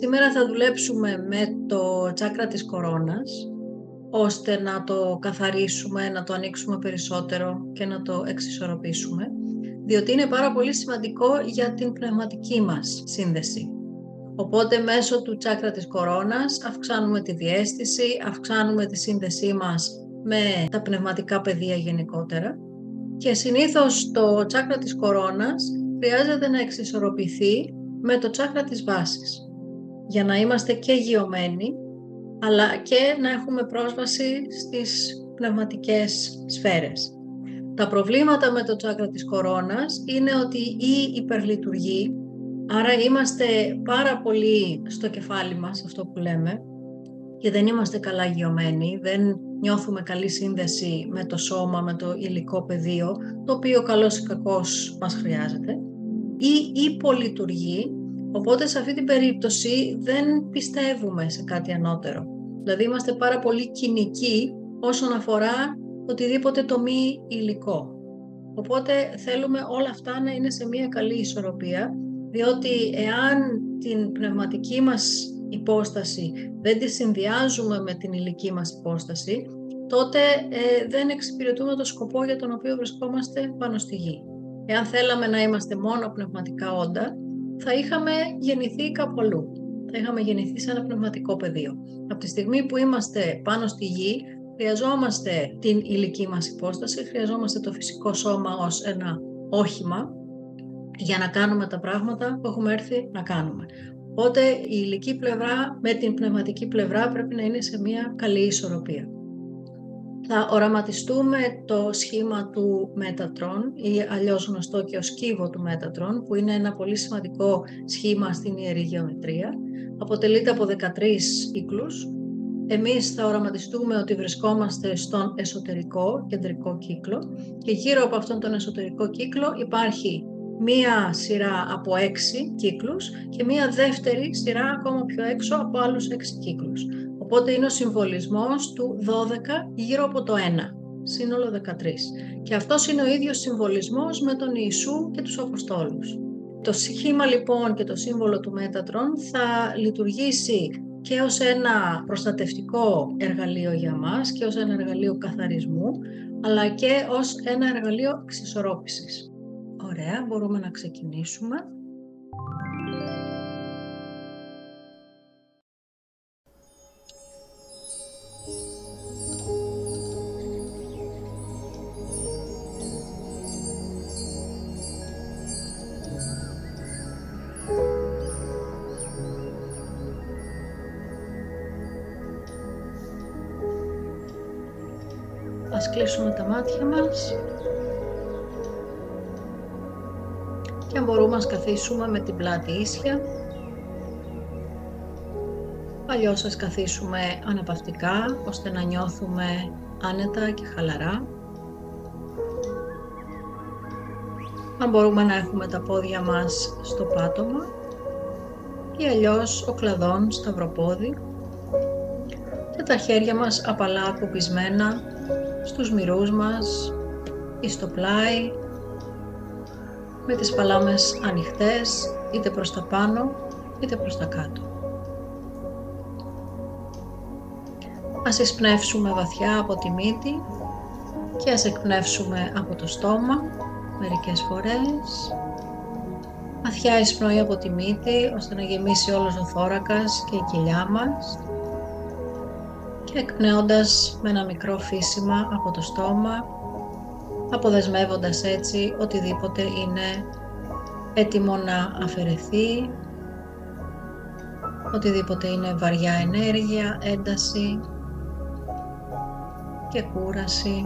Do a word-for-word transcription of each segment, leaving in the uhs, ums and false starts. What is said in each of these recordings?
Σήμερα θα δουλέψουμε με το τσάκρα της κορώνας, ώστε να το καθαρίσουμε, να το ανοίξουμε περισσότερο και να το εξισορροπήσουμε, διότι είναι πάρα πολύ σημαντικό για την πνευματική μας σύνδεση. Οπότε μέσω του τσάκρα της κορώνας αυξάνουμε τη διαίσθηση, αυξάνουμε τη σύνδεσή μας με τα πνευματικά πεδία γενικότερα και συνήθως το τσάκρα της κορώνας χρειάζεται να εξισορροπηθεί με το τσάκρα της βάσης για να είμαστε και γιωμένοι αλλά και να έχουμε πρόσβαση στις πνευματικές σφαίρες. Τα προβλήματα με το τσάκρα της κορώνας είναι ότι ή υπερλειτουργεί, άρα είμαστε πάρα πολύ στο κεφάλι μας, αυτό που λέμε, και δεν είμαστε καλά γιωμένοι, δεν νιώθουμε καλή σύνδεση με το σώμα, με το υλικό πεδίο, το οποίο καλός ή κακός μας χρειάζεται, ή υπολειτουργεί, οπότε σε αυτή την περίπτωση δεν πιστεύουμε σε κάτι ανώτερο. Δηλαδή είμαστε πάρα πολύ κοινικοί όσον αφορά οτιδήποτε το μη υλικό. Οπότε θέλουμε όλα αυτά να είναι σε μια καλή ισορροπία, διότι εάν την πνευματική μας υπόσταση δεν τη συνδυάζουμε με την υλική μας υπόσταση, τότε ε, δεν εξυπηρετούμε το σκοπό για τον οποίο βρισκόμαστε πάνω στη γη. Εάν θέλαμε να είμαστε μόνο πνευματικά όντα, θα είχαμε γεννηθεί κάπου αλλού. Θα είχαμε γεννηθεί σε ένα πνευματικό πεδίο. Από τη στιγμή που είμαστε πάνω στη γη, χρειαζόμαστε την υλική μας υπόσταση, χρειαζόμαστε το φυσικό σώμα ως ένα όχημα για να κάνουμε τα πράγματα που έχουμε έρθει να κάνουμε. Οπότε η υλική πλευρά με την πνευματική πλευρά πρέπει να είναι σε μια καλή ισορροπία. Θα οραματιστούμε το σχήμα του Μέτατρον ή αλλιώς γνωστό και ως κύβο του Μέτατρον, που είναι ένα πολύ σημαντικό σχήμα στην ιερή γεωμετρία. Αποτελείται από δεκατρείς κύκλους. Εμείς θα οραματιστούμε ότι βρισκόμαστε στον εσωτερικό κεντρικό κύκλο και γύρω από αυτόν τον εσωτερικό κύκλο υπάρχει μία σειρά από έξι κύκλους και μία δεύτερη σειρά ακόμα πιο έξω από άλλους έξι κύκλους. Οπότε είναι ο συμβολισμός του δώδεκα γύρω από το ένα, σύνολο δεκατρία. Και αυτός είναι ο ίδιος συμβολισμός με τον Ιησού και τους Αποστόλους. Το σχήμα λοιπόν και το σύμβολο του Μέτατρον θα λειτουργήσει και ως ένα προστατευτικό εργαλείο για μας και ως ένα εργαλείο καθαρισμού, αλλά και ως ένα εργαλείο εξισορρόπησης. Ωραία, μπορούμε να ξεκινήσουμε. Ας κλείσουμε τα μάτια μας. Και αν μπορούμε να καθίσουμε με την πλάτη ίσια, αλλιώς ας καθίσουμε αναπαυτικά, ώστε να νιώθουμε άνετα και χαλαρά. Αν μπορούμε να έχουμε τα πόδια μας στο πάτωμα ή αλλιώς οκλαδών σταυροπόδι και τα χέρια μας απαλά ακουμπισμένα στους μυρούς μας ή στο πλάι, με τις παλάμες ανοιχτές, είτε προς τα πάνω, είτε προς τα κάτω. Ας εισπνεύσουμε βαθιά από τη μύτη και ας εκπνεύσουμε από το στόμα μερικές φορές. Βαθιά εισπνοή από τη μύτη, ώστε να γεμίσει όλος ο θώρακας και η κοιλιά μας. Και εκπνέοντας με ένα μικρό φύσιμα από το στόμα, αποδεσμεύοντας έτσι οτιδήποτε είναι έτοιμο να αφαιρεθεί, οτιδήποτε είναι βαριά ενέργεια, ένταση και κούραση.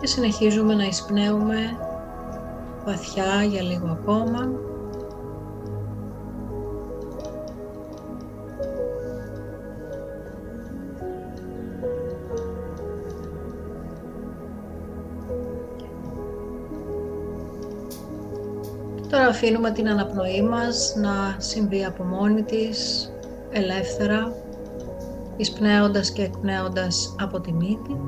Και συνεχίζουμε να εισπνέουμε βαθιά για λίγο ακόμα. Τώρα αφήνουμε την αναπνοή μας να συμβεί από μόνη της, ελεύθερα, εισπνέοντας και εκπνέοντας από τη μύτη.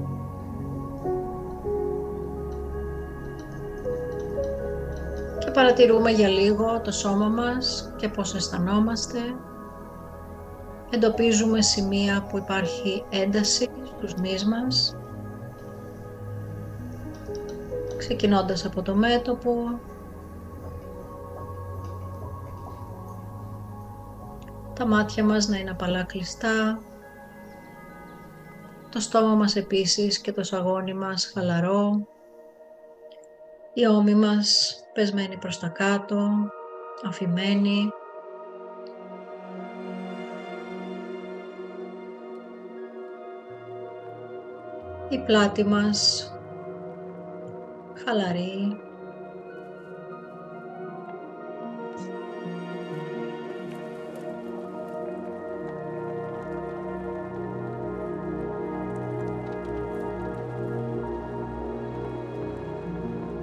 Και Παρατηρούμε για λίγο το σώμα μας και πώς αισθανόμαστε. Εντοπίζουμε σημεία που υπάρχει ένταση στους μυς μας, ξεκινώντας από το μέτωπο, τα μάτια μας να είναι απαλά κλειστά, το στόμα μας επίσης και το σαγόνι μας χαλαρό, οι ώμοι μας πεσμένοι προς τα κάτω, αφημένοι. Η πλάτη μας χαλαρή.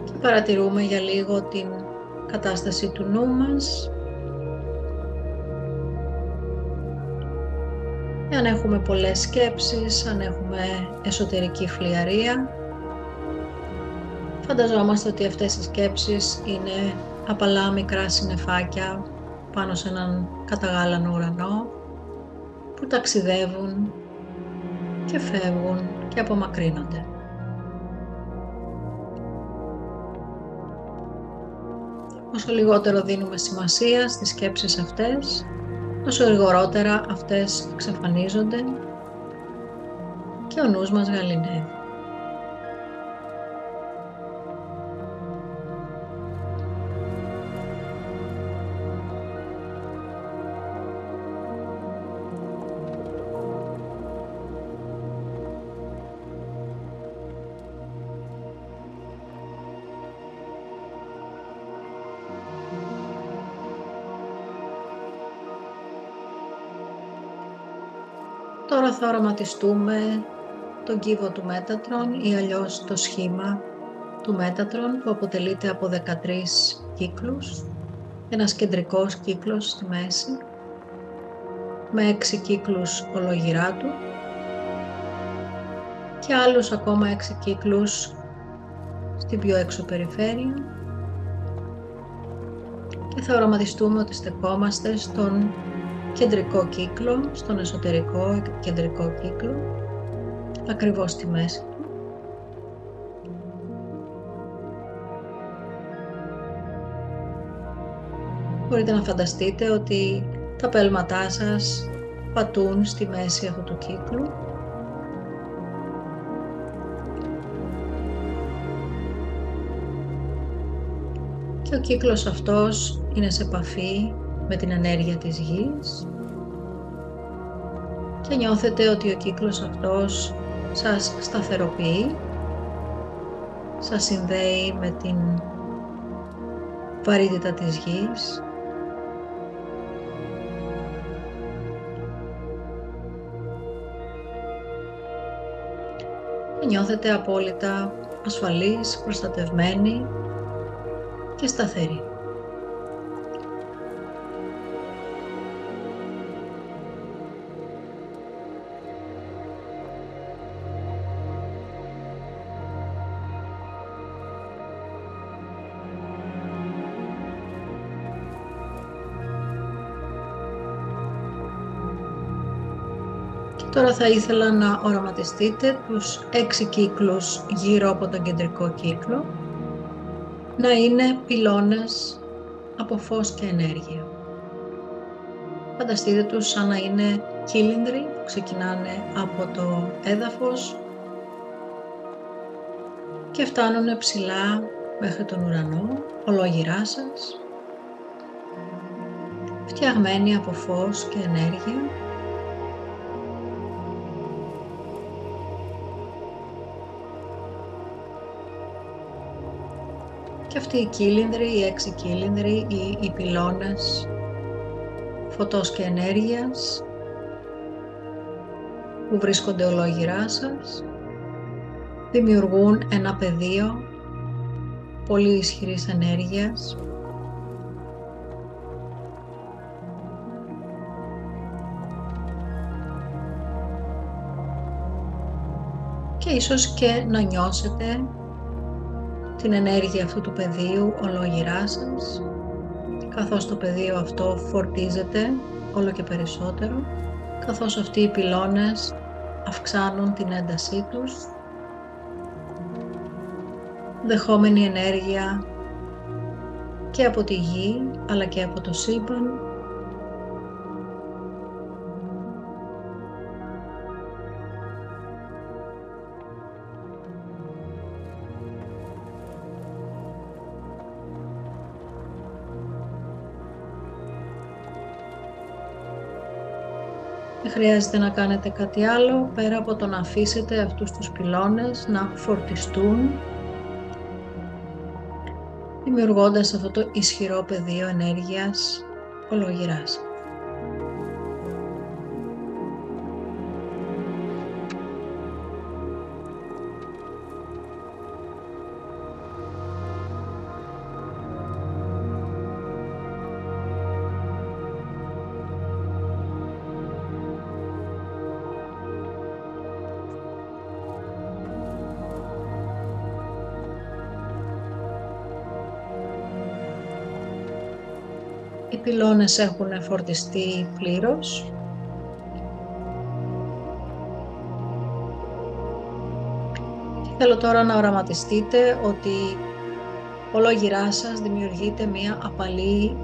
Και παρατηρούμε για λίγο την κατάσταση του νου μας. Αν έχουμε πολλές σκέψεις, αν έχουμε εσωτερική φλιαρία, φανταζόμαστε ότι αυτές οι σκέψεις είναι απαλά μικρά συννεφάκια πάνω σε έναν καταγάλανο ουρανό που ταξιδεύουν και φεύγουν και απομακρύνονται. Όσο λιγότερο δίνουμε σημασία στις σκέψεις αυτές, όσο γρηγορότερα αυτές εξαφανίζονται και ο νους μας γαληνεύει. Τώρα θα οραματιστούμε τον κύβο του μέτατρον ή αλλιώς το σχήμα του μέτατρον που αποτελείται από δεκατρείς κύκλους, ένας κεντρικός κύκλος στη μέση με έξι κύκλους ολογυρά του και άλλους ακόμα έξι κύκλους στην πιο έξω περιφέρεια και θα οραματιστούμε ότι στεκόμαστε στον κεντρικό κύκλο, στον εσωτερικό κεντρικό κύκλο, ακριβώς στη μέση. Μπορείτε να φανταστείτε ότι τα πέλματά σας πατούν στη μέση αυτού του κύκλου και ο κύκλος αυτός είναι σε επαφή με την ενέργεια της γης και νιώθετε ότι ο κύκλος αυτός σας σταθεροποιεί, σας συνδέει με την βαρύτητα της γης και νιώθετε απόλυτα ασφαλής, προστατευμένη και σταθερή. Τώρα θα ήθελα να οραματιστείτε τους έξι κύκλους γύρω από τον κεντρικό κύκλο να είναι πυλώνες από φως και ενέργεια. Φανταστείτε τους σαν να είναι κύλινδροι που ξεκινάνε από το έδαφος και φτάνουν ψηλά μέχρι τον ουρανό, ολόγυρά σας, φτιαγμένοι από φως και ενέργεια. Και αυτοί οι κύλινδροι, οι έξι κύλινδροι, οι, οι πυλώνες φωτός και ενέργειας που βρίσκονται ολόγυρά σας δημιουργούν ένα πεδίο πολύ ισχυρής ενέργειας και ίσως και να νιώσετε την ενέργεια αυτού του πεδίου ολόγυρά σας, καθώς το πεδίο αυτό φορτίζεται όλο και περισσότερο, καθώς αυτοί οι πυλώνες αυξάνουν την έντασή τους, δεχόμενη ενέργεια και από τη γη αλλά και από το σύμπαν, χρειάζεται να κάνετε κάτι άλλο πέρα από το να αφήσετε αυτούς τους πυλώνες να φορτιστούν, δημιουργώντας αυτό το ισχυρό πεδίο ενέργειας ολογυράς. Οι πυλώνες έχουν φορτιστεί πλήρως. Και θέλω τώρα να οραματιστείτε ότι ολόγυρά σας δημιουργείται μία απαλή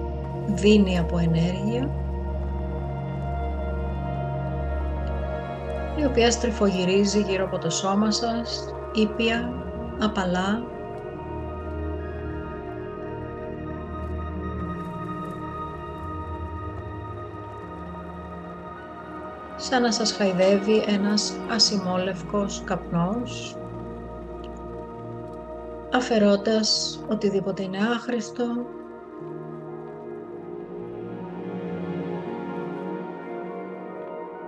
δίνη από ενέργεια, η οποία στριφογυρίζει γύρω από το σώμα σας, ήπια, απαλά, σαν να σας χαϊδεύει ένας ασημόλευκος καπνός, αφαιρώντας οτιδήποτε είναι άχρηστο,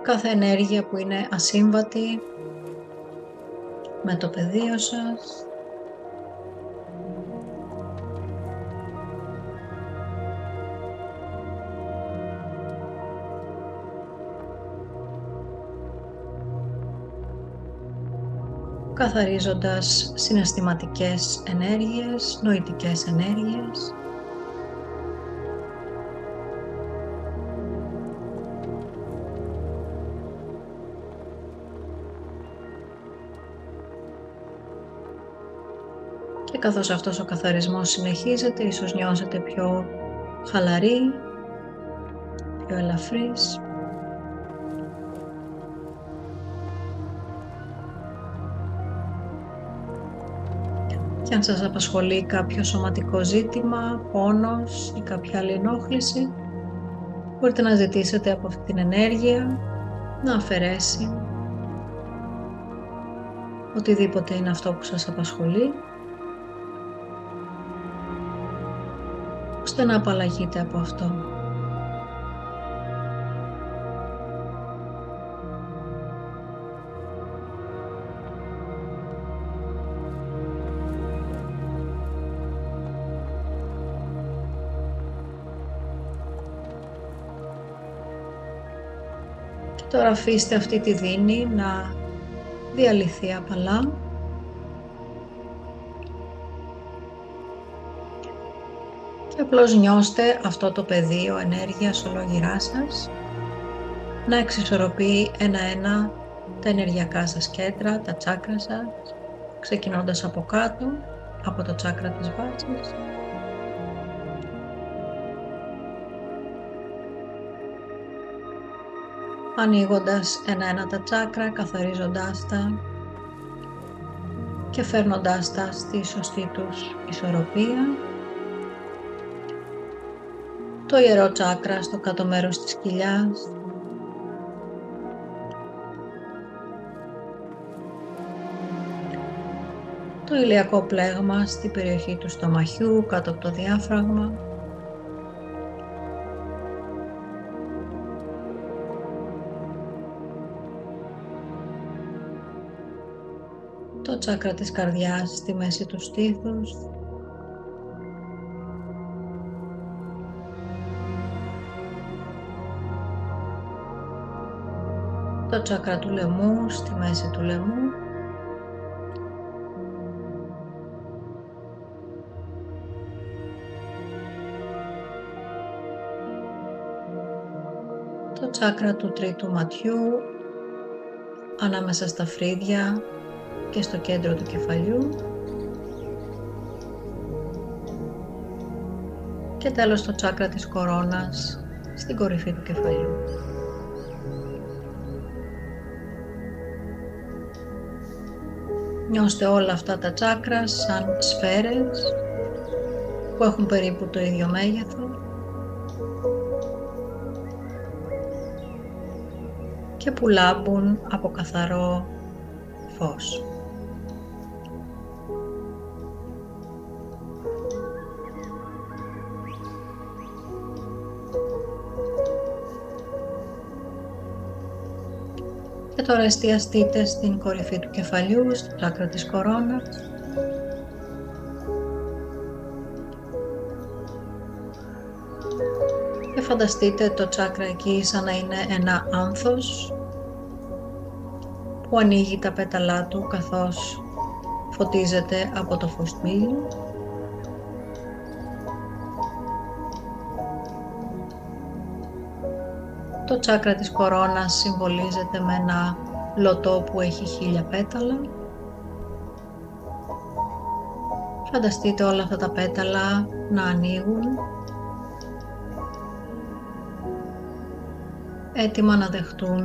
κάθε ενέργεια που είναι ασύμβατη με το πεδίο σας. Καθαρίζοντας συναισθηματικές ενέργειες, νοητικές ενέργειες. Και καθώς αυτός ο καθαρισμός συνεχίζεται, ίσως νιώσετε πιο χαλαρή, πιο ελαφρύς. Και αν σας απασχολεί κάποιο σωματικό ζήτημα, πόνος ή κάποια άλλη ενόχληση, μπορείτε να ζητήσετε από αυτή την ενέργεια να αφαιρέσει οτιδήποτε είναι αυτό που σας απασχολεί, ώστε να απαλλαγείτε από αυτό. Τώρα αφήστε αυτή τη δίνη να διαλυθεί απαλά. Και απλώς νιώστε αυτό το πεδίο ενέργειας ολογυρά σας να εξισορροπεί ένα-ένα τα ενεργειακά σας κέντρα, τα τσάκρα σας, ξεκινώντας από κάτω, από το τσάκρα της βάσης. Ανοίγοντας ένα-ένα τα τσάκρα, καθαρίζοντάς τα και φέρνοντάς τα στη σωστή τους ισορροπία. Το ιερό τσάκρα στο κάτω μέρος της κοιλιάς. Το ηλιακό πλέγμα στην περιοχή του στομαχιού, κάτω από το διάφραγμα. Το τσάκρα της καρδιάς στη μέση του στήθους. Το τσάκρα του λαιμού στη μέση του λαιμού. το τσάκρα του τρίτου ματιού, ανάμεσα στα φρύδια και στο κέντρο του κεφαλιού, και τέλος το τσάκρα της κορώνας στην κορυφή του κεφαλιού. Νιώστε όλα αυτά τα τσάκρα σαν σφαίρες που έχουν περίπου το ίδιο μέγεθος και που λάμπουν από καθαρό φως. Και τώρα εστιαστείτε στην κορυφή του κεφαλιού, στο τσάκρα της κορώνας. Και φανταστείτε το τσάκρα εκεί σαν να είναι ένα άνθος που ανοίγει τα πέταλά του καθώς φωτίζεται από το φως του ήλιου. Το τσάκρα της κορώνας συμβολίζεται με ένα λωτό που έχει χίλια πέταλα. Φανταστείτε όλα αυτά τα πέταλα να ανοίγουν, έτοιμα να δεχτούν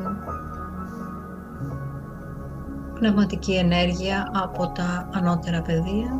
πνευματική ενέργεια από τα ανώτερα πεδία.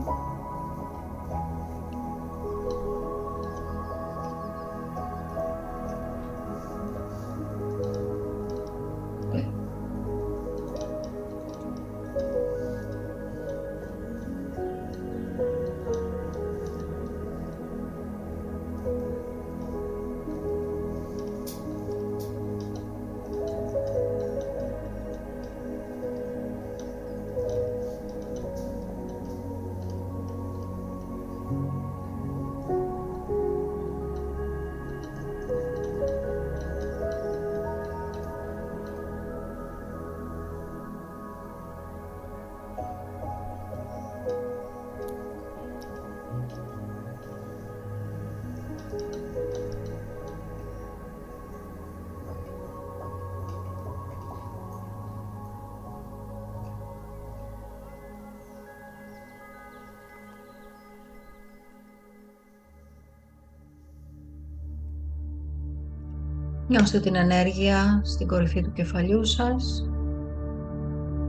Νιώστε την ενέργεια στην κορυφή του κεφαλιού σας.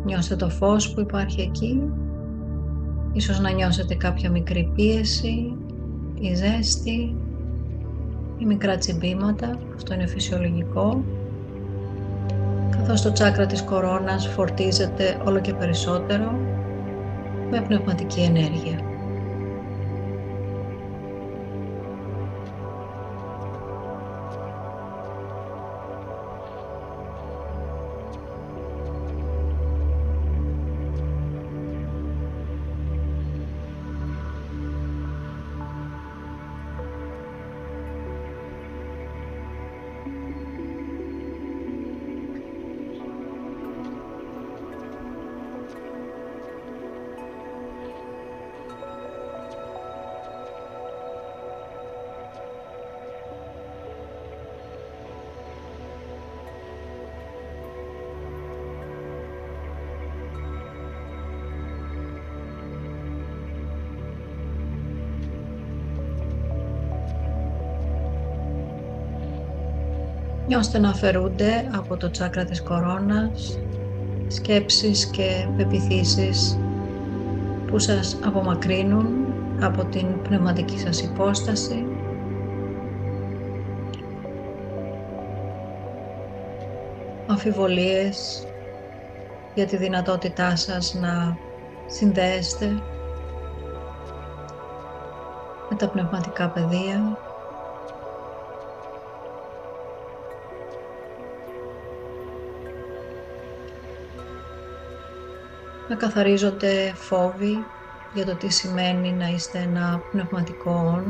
Νιώστε το φως που υπάρχει εκεί. Ίσως να νιώσετε κάποια μικρή πίεση ή ζέστη ή μικρά τσιμπήματα. Αυτό είναι φυσιολογικό, καθώς το τσάκρα της κορώνας φορτίζεται όλο και περισσότερο με πνευματική ενέργεια. Νιώστε να αφαιρούνται από το τσάκρα της κορώνας σκέψεις και πεποιθήσεις που σας απομακρύνουν από την πνευματική σας υπόσταση. Αμφιβολίες για τη δυνατότητά σας να συνδέεστε με τα πνευματικά πεδία. Να καθαρίζονται φόβοι για το τι σημαίνει να είστε ένα πνευματικό όν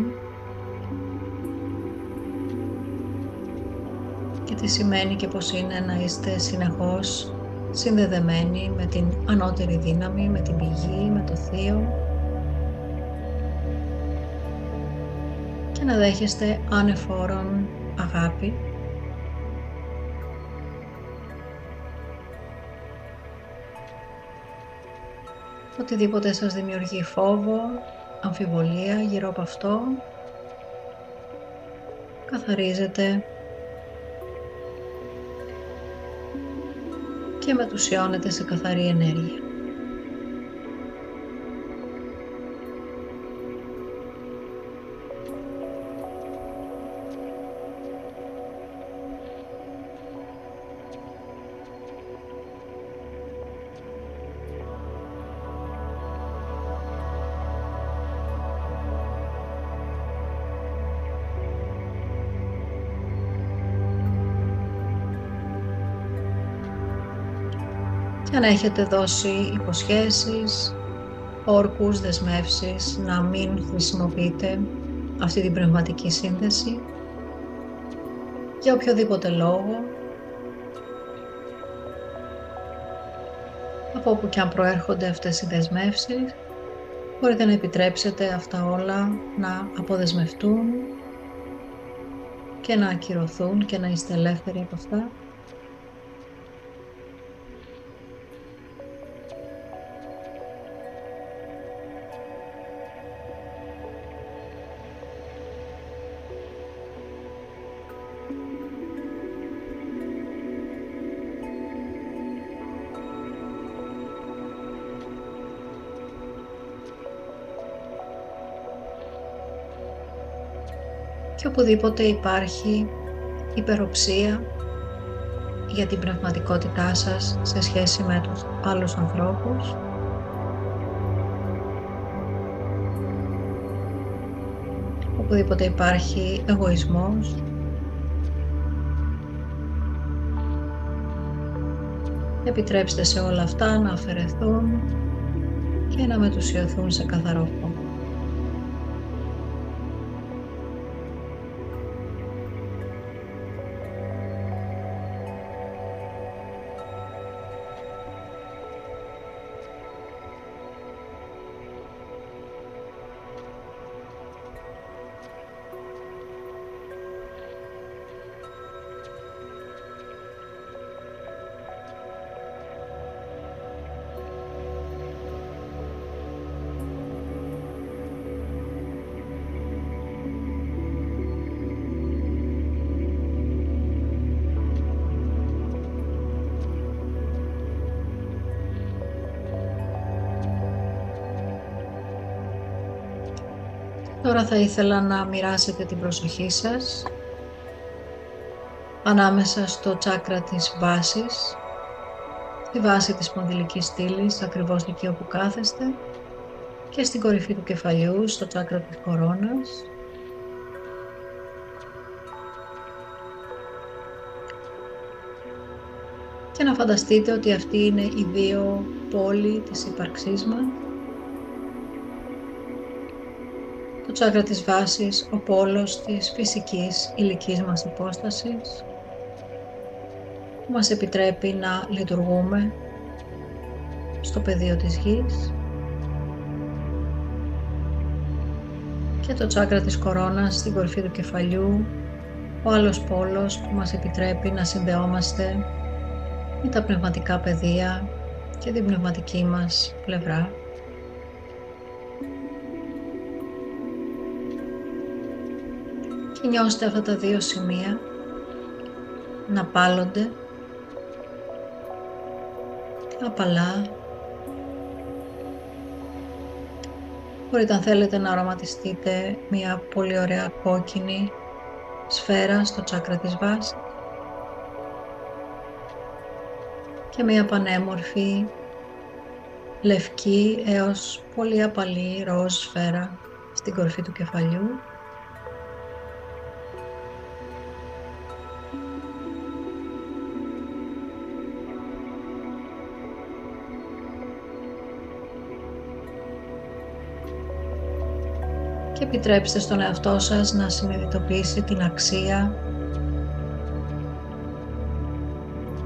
και τι σημαίνει και πως είναι να είστε συνεχώς συνδεδεμένοι με την ανώτερη δύναμη, με την πηγή, με το Θείο, και να δέχεστε ανεφόρον αγάπη οτιδήποτε σας δημιουργεί φόβο, αμφιβολία γύρω από αυτό, καθαρίζεται και μετουσιώνεται σε καθαρή ενέργεια. Αν έχετε δώσει υποσχέσεις, όρκους, δεσμεύσεις, να μην χρησιμοποιείτε αυτή την πνευματική σύνδεση για οποιοδήποτε λόγο, από όπου και αν προέρχονται αυτές οι δεσμεύσεις, μπορείτε να επιτρέψετε αυτά όλα να αποδεσμευτούν και να ακυρωθούν και να είστε ελεύθεροι από αυτά. Και οπουδήποτε υπάρχει υπεροψία για την πραγματικότητά σας σε σχέση με τους άλλους ανθρώπους, οπουδήποτε υπάρχει εγωισμός, επιτρέψτε σε όλα αυτά να αφαιρεθούν και να μετουσιωθούν σε καθαρό φως. Τώρα θα ήθελα να μοιράσετε την προσοχή σας ανάμεσα στο τσάκρα της βάσης, στη βάση της σπονδυλικής στήλης, ακριβώς εκεί όπου κάθεστε, και στην κορυφή του κεφαλιού, στο τσάκρα της κορώνας. Και να φανταστείτε ότι αυτοί είναι οι δύο πόλοι της ύπαρξής μας. Τσάκρα της βάσης, ο πόλος της φυσικής υλικής μας υπόστασης, που μας επιτρέπει να λειτουργούμε στο πεδίο της γης, και το τσάκρα της κορώνας στην κορυφή του κεφαλιού, ο άλλος πόλος που μας επιτρέπει να συνδεόμαστε με τα πνευματικά πεδία και την πνευματική μας πλευρά. Και νιώστε αυτά τα δύο σημεία να πάλλονται απαλά. Μπορείτε, αν θέλετε, να αρωματιστείτε μια πολύ ωραία κόκκινη σφαίρα στο τσάκρα της βάσης και μια πανέμορφη λευκή έως πολύ απαλή ροζ σφαίρα στην κορφή του κεφαλιού. Και επιτρέψτε στον εαυτό σας να συνειδητοποιήσει την αξία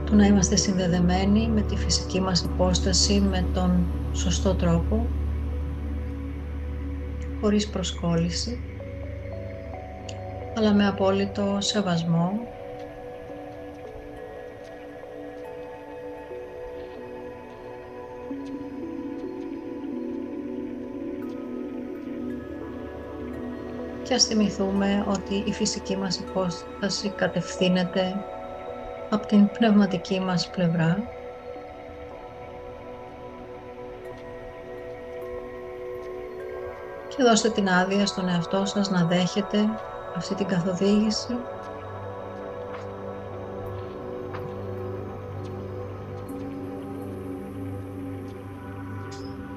του να είμαστε συνδεδεμένοι με τη φυσική μας υπόσταση με τον σωστό τρόπο, χωρίς προσκόλληση, αλλά με απόλυτο σεβασμό, και ας θυμηθούμε ότι η φυσική μας υπόσταση κατευθύνεται από την πνευματική μας πλευρά. Και δώστε την άδεια στον εαυτό σας να δέχεται αυτή την καθοδήγηση.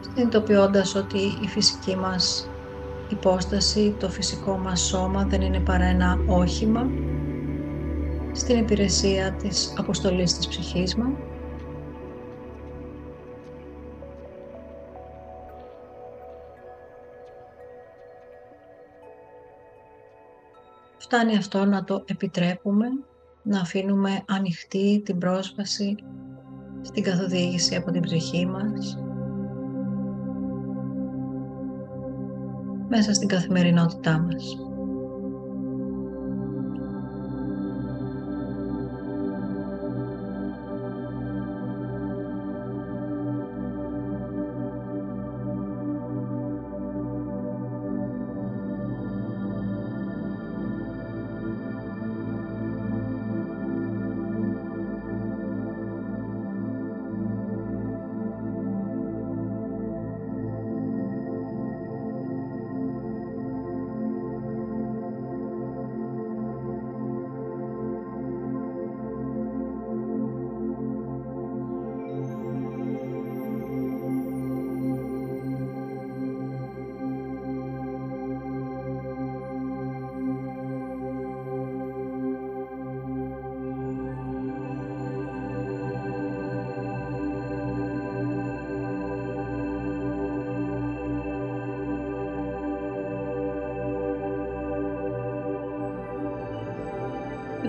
Συνειδητοποιώντας ότι η φυσική μας υπόσταση, το φυσικό μας σώμα δεν είναι παρά ένα όχημα στην υπηρεσία της αποστολής της ψυχής μας. Φτάνει αυτό να το επιτρέπουμε, να αφήνουμε ανοιχτή την πρόσβαση στην καθοδήγηση από την ψυχή μας μέσα στην καθημερινότητά μας.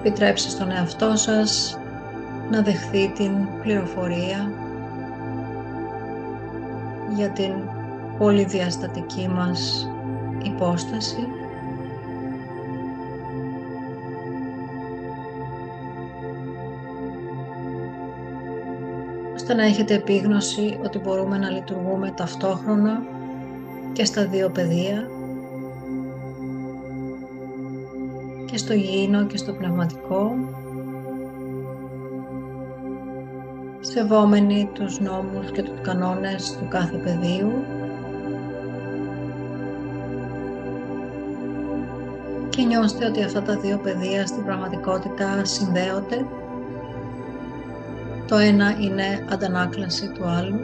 Επιτρέψτε στον εαυτό σας να δεχθεί την πληροφορία για την πολυδιαστατική μας υπόσταση. Ώστε να έχετε επίγνωση ότι μπορούμε να λειτουργούμε ταυτόχρονα και στα δύο πεδία, και στο υγιεινό και στο πνευματικό, σεβόμενοι τους νόμους και τους κανόνες του κάθε πεδίου και νιώστε ότι αυτά τα δύο πεδία στην πραγματικότητα συνδέονται. Το ένα είναι αντανάκλαση του άλλου.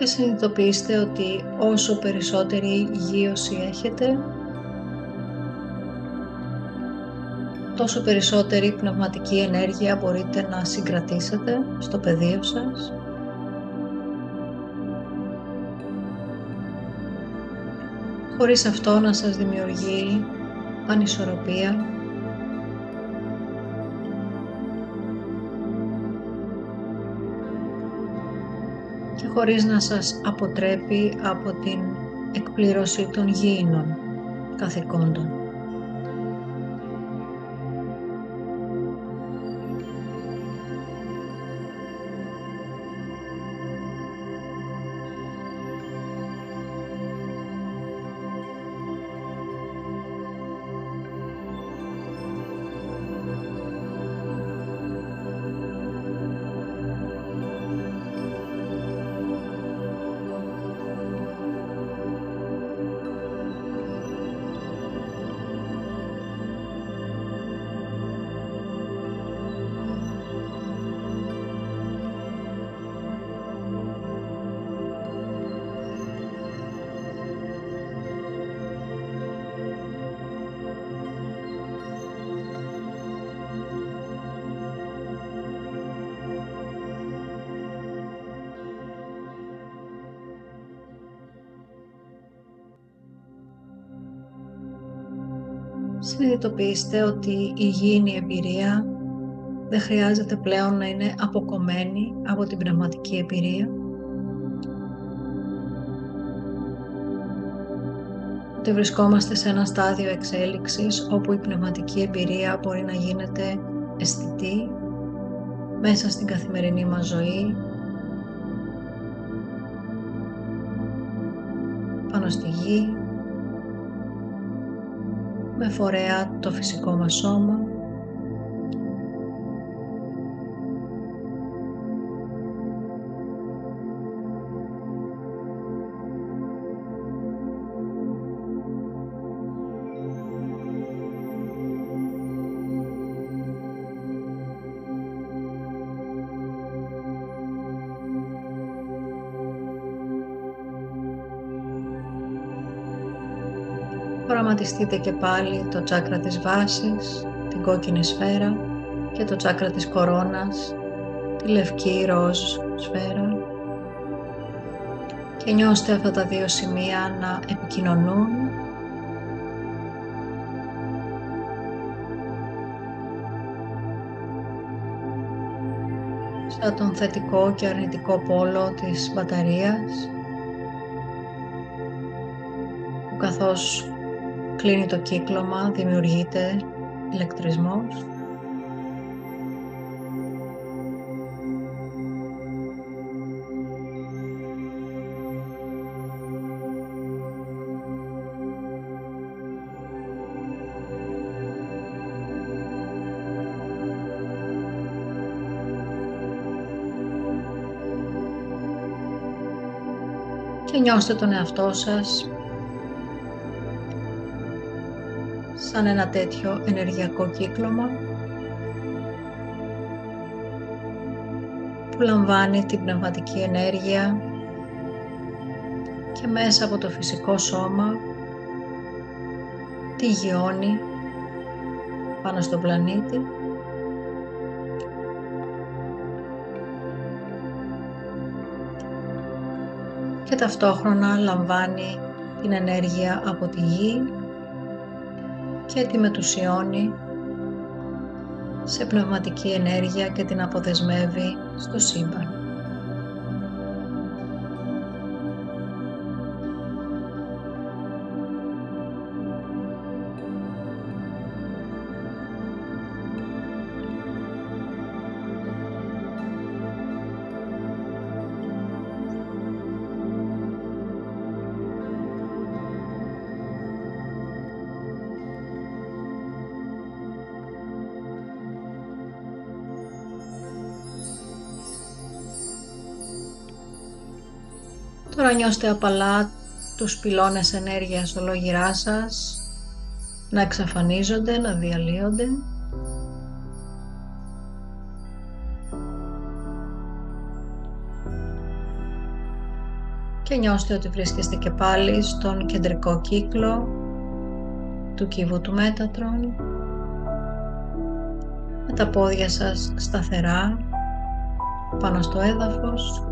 Και συνειδητοποιήστε ότι όσο περισσότερη γύρωση έχετε, τόσο περισσότερη πνευματική ενέργεια μπορείτε να συγκρατήσετε στο πεδίο σας. Χωρίς αυτό να σας δημιουργεί ανισορροπία, χωρίς να σας αποτρέπει από την εκπλήρωση των γήινων καθηκόντων. συνειδητοποιήσετε ότι η υγιεινή εμπειρία δεν χρειάζεται πλέον να είναι αποκομμένη από την πνευματική εμπειρία, ότι βρισκόμαστε σε ένα στάδιο εξέλιξης όπου η πνευματική εμπειρία μπορεί να γίνεται αισθητή μέσα στην καθημερινή μας ζωή, πάνω στη γη, με φορέα το φυσικό μας σώμα, πραγματιστείτε και πάλι το τσάκρα της βάσης, την κόκκινη σφαίρα και το τσάκρα της κορώνας, τη λευκή ροζ σφαίρα και νιώστε αυτά τα δύο σημεία να επικοινωνούν σαν τον θετικό και αρνητικό πόλο της μπαταρίας, που καθώς κλείνει το κύκλωμα, δημιουργείται ηλεκτρισμός. Και νιώστε τον εαυτό σας σαν ένα τέτοιο ενεργειακό κύκλωμα που λαμβάνει την πνευματική ενέργεια και μέσα από το φυσικό σώμα τη γιώνει πάνω στον πλανήτη, και ταυτόχρονα λαμβάνει την ενέργεια από τη γη και τη μετουσιώνει σε πνευματική ενέργεια και την αποδεσμεύει στο σύμπαν. Τώρα νιώστε απαλά τους πυλώνες ενέργειας ολόγυρά σας να εξαφανίζονται, να διαλύονται. Και νιώστε ότι βρίσκεστε και πάλι στον κεντρικό κύκλο του κύβου του Μέτατρον, με τα πόδια σας σταθερά πάνω στο έδαφος.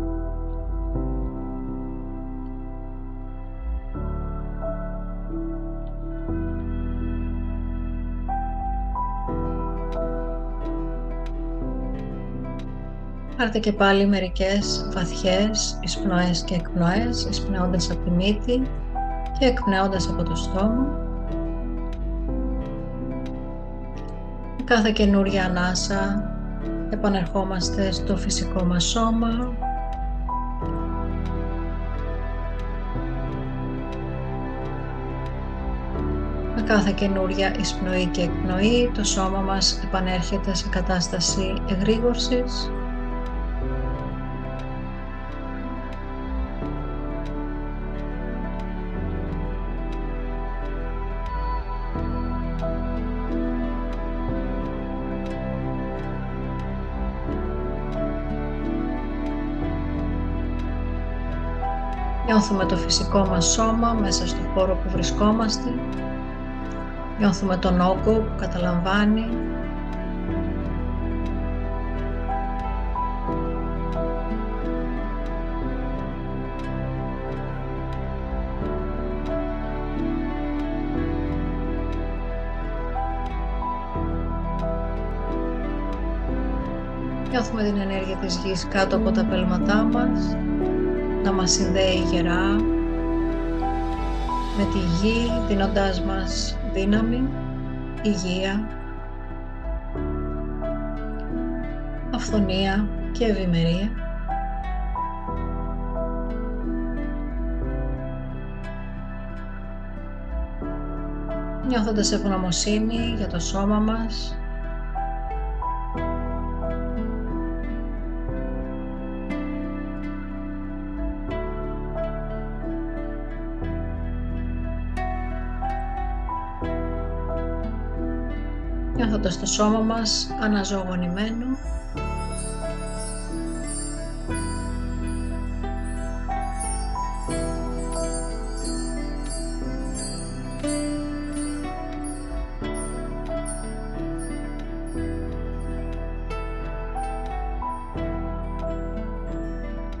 Πάρτε και πάλι μερικές βαθιές εισπνοές και εκπνοές, εισπνέοντας από τη μύτη και εκπνέοντας από το στόμα. Με κάθε καινούρια ανάσα επανερχόμαστε στο φυσικό μας σώμα, με κάθε καινούρια εισπνοή και εκπνοή το σώμα μας επανέρχεται σε κατάσταση εγρήγορσης. Νιώθουμε το φυσικό μας σώμα μέσα στο χώρο που βρισκόμαστε. Νιώθουμε τον όγκο που καταλαμβάνει. Νιώθουμε την ενέργεια της γης κάτω από τα πέλματά μας, να μας συνδέει γερά με τη γη, δίνοντάς μας δύναμη, υγεία, αυθονία και ευημερία. Νιώθοντας ευγνωμοσύνη για το σώμα μας, νιώθοντας το σώμα μας αναζωογονημένο,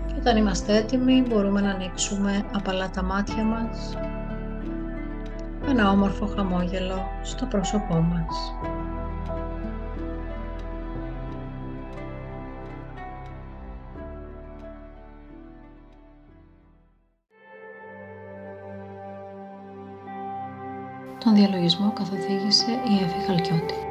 και όταν είμαστε έτοιμοι μπορούμε να ανοίξουμε απαλά τα μάτια μας με ένα όμορφο χαμόγελο στο πρόσωπό μας. Τον διαλογισμό καθοδήγησε η Εύη Χαλκιώτη.